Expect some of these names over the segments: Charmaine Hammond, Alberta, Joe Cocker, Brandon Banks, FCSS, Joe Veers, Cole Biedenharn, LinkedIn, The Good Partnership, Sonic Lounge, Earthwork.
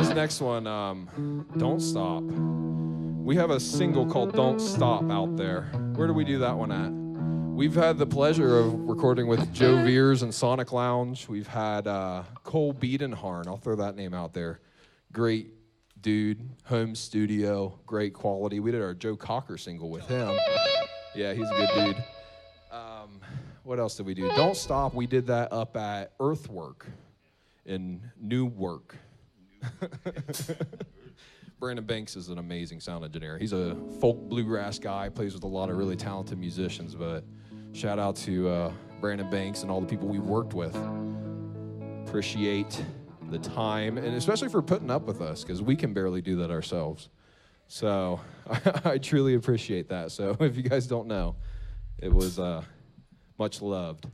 This next one, Don't Stop. We have a single called Don't Stop out there. Where do we do that one at? We've had the pleasure of recording with Joe Veers and Sonic Lounge. We've had Cole Biedenharn. I'll throw that name out there. Great dude, home studio, great quality. We did our Joe Cocker single with him. Yeah, he's a good dude. What else did we do? Don't Stop, we did that up at Earthwork in Newark. Brandon Banks is an amazing sound engineer. He's a folk bluegrass guy, plays with a lot of really talented musicians, but shout out to Brandon Banks and all the people we worked with. Appreciate the time, and especially for putting up with us, because we can barely do that ourselves. So I truly appreciate that. So if you guys don't know, it was much loved.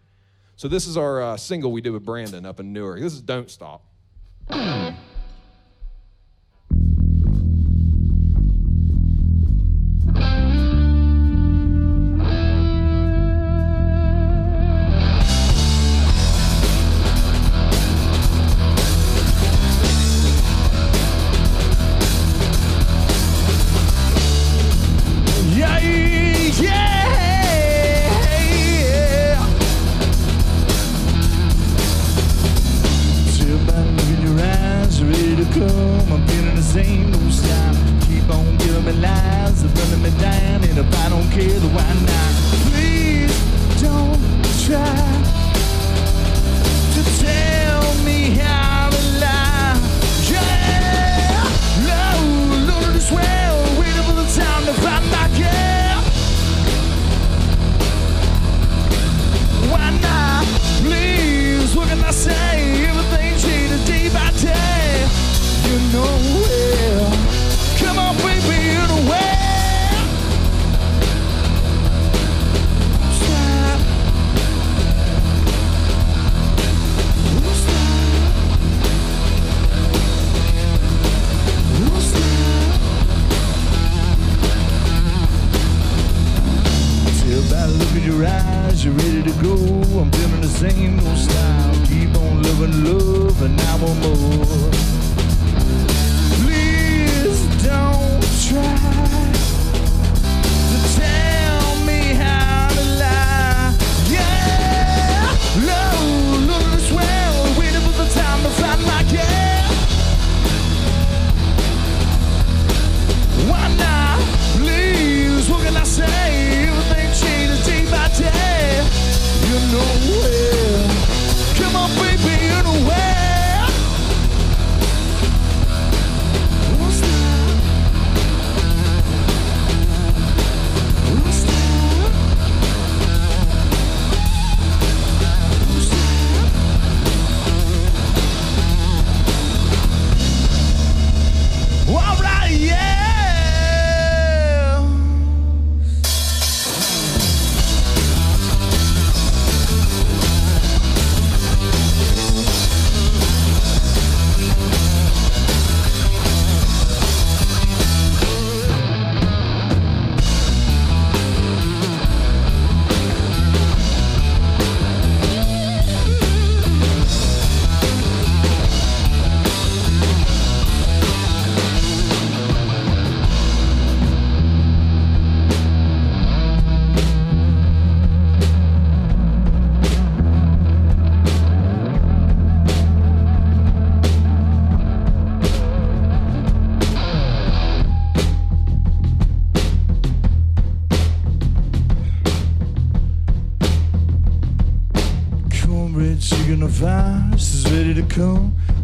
So this is our single we did with Brandon up in Newark. This is Don't Stop.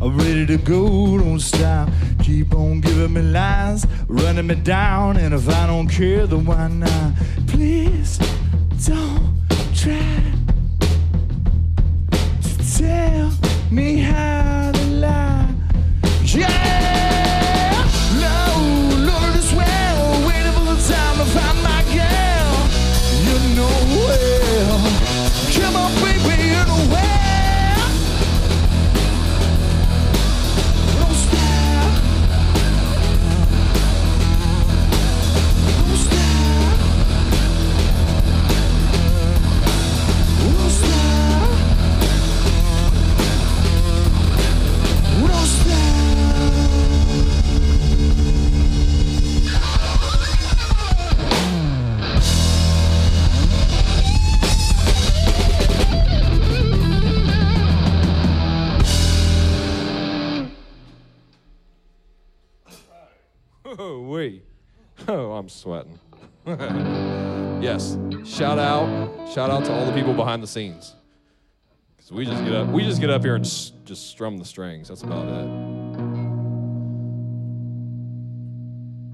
I'm ready to go, don't stop. Keep on giving me lies, running me down. And if I don't care, then why not? Please don't try to tell me how to lie. Yeah! Low, loaded as well, waiting for the time to find my girl. You know well, come on baby, you know well. Oh, wait. Oh, I'm sweating. Yes. Shout out to all the people behind the scenes. Cause we just get up here and just strum the strings. That's about it.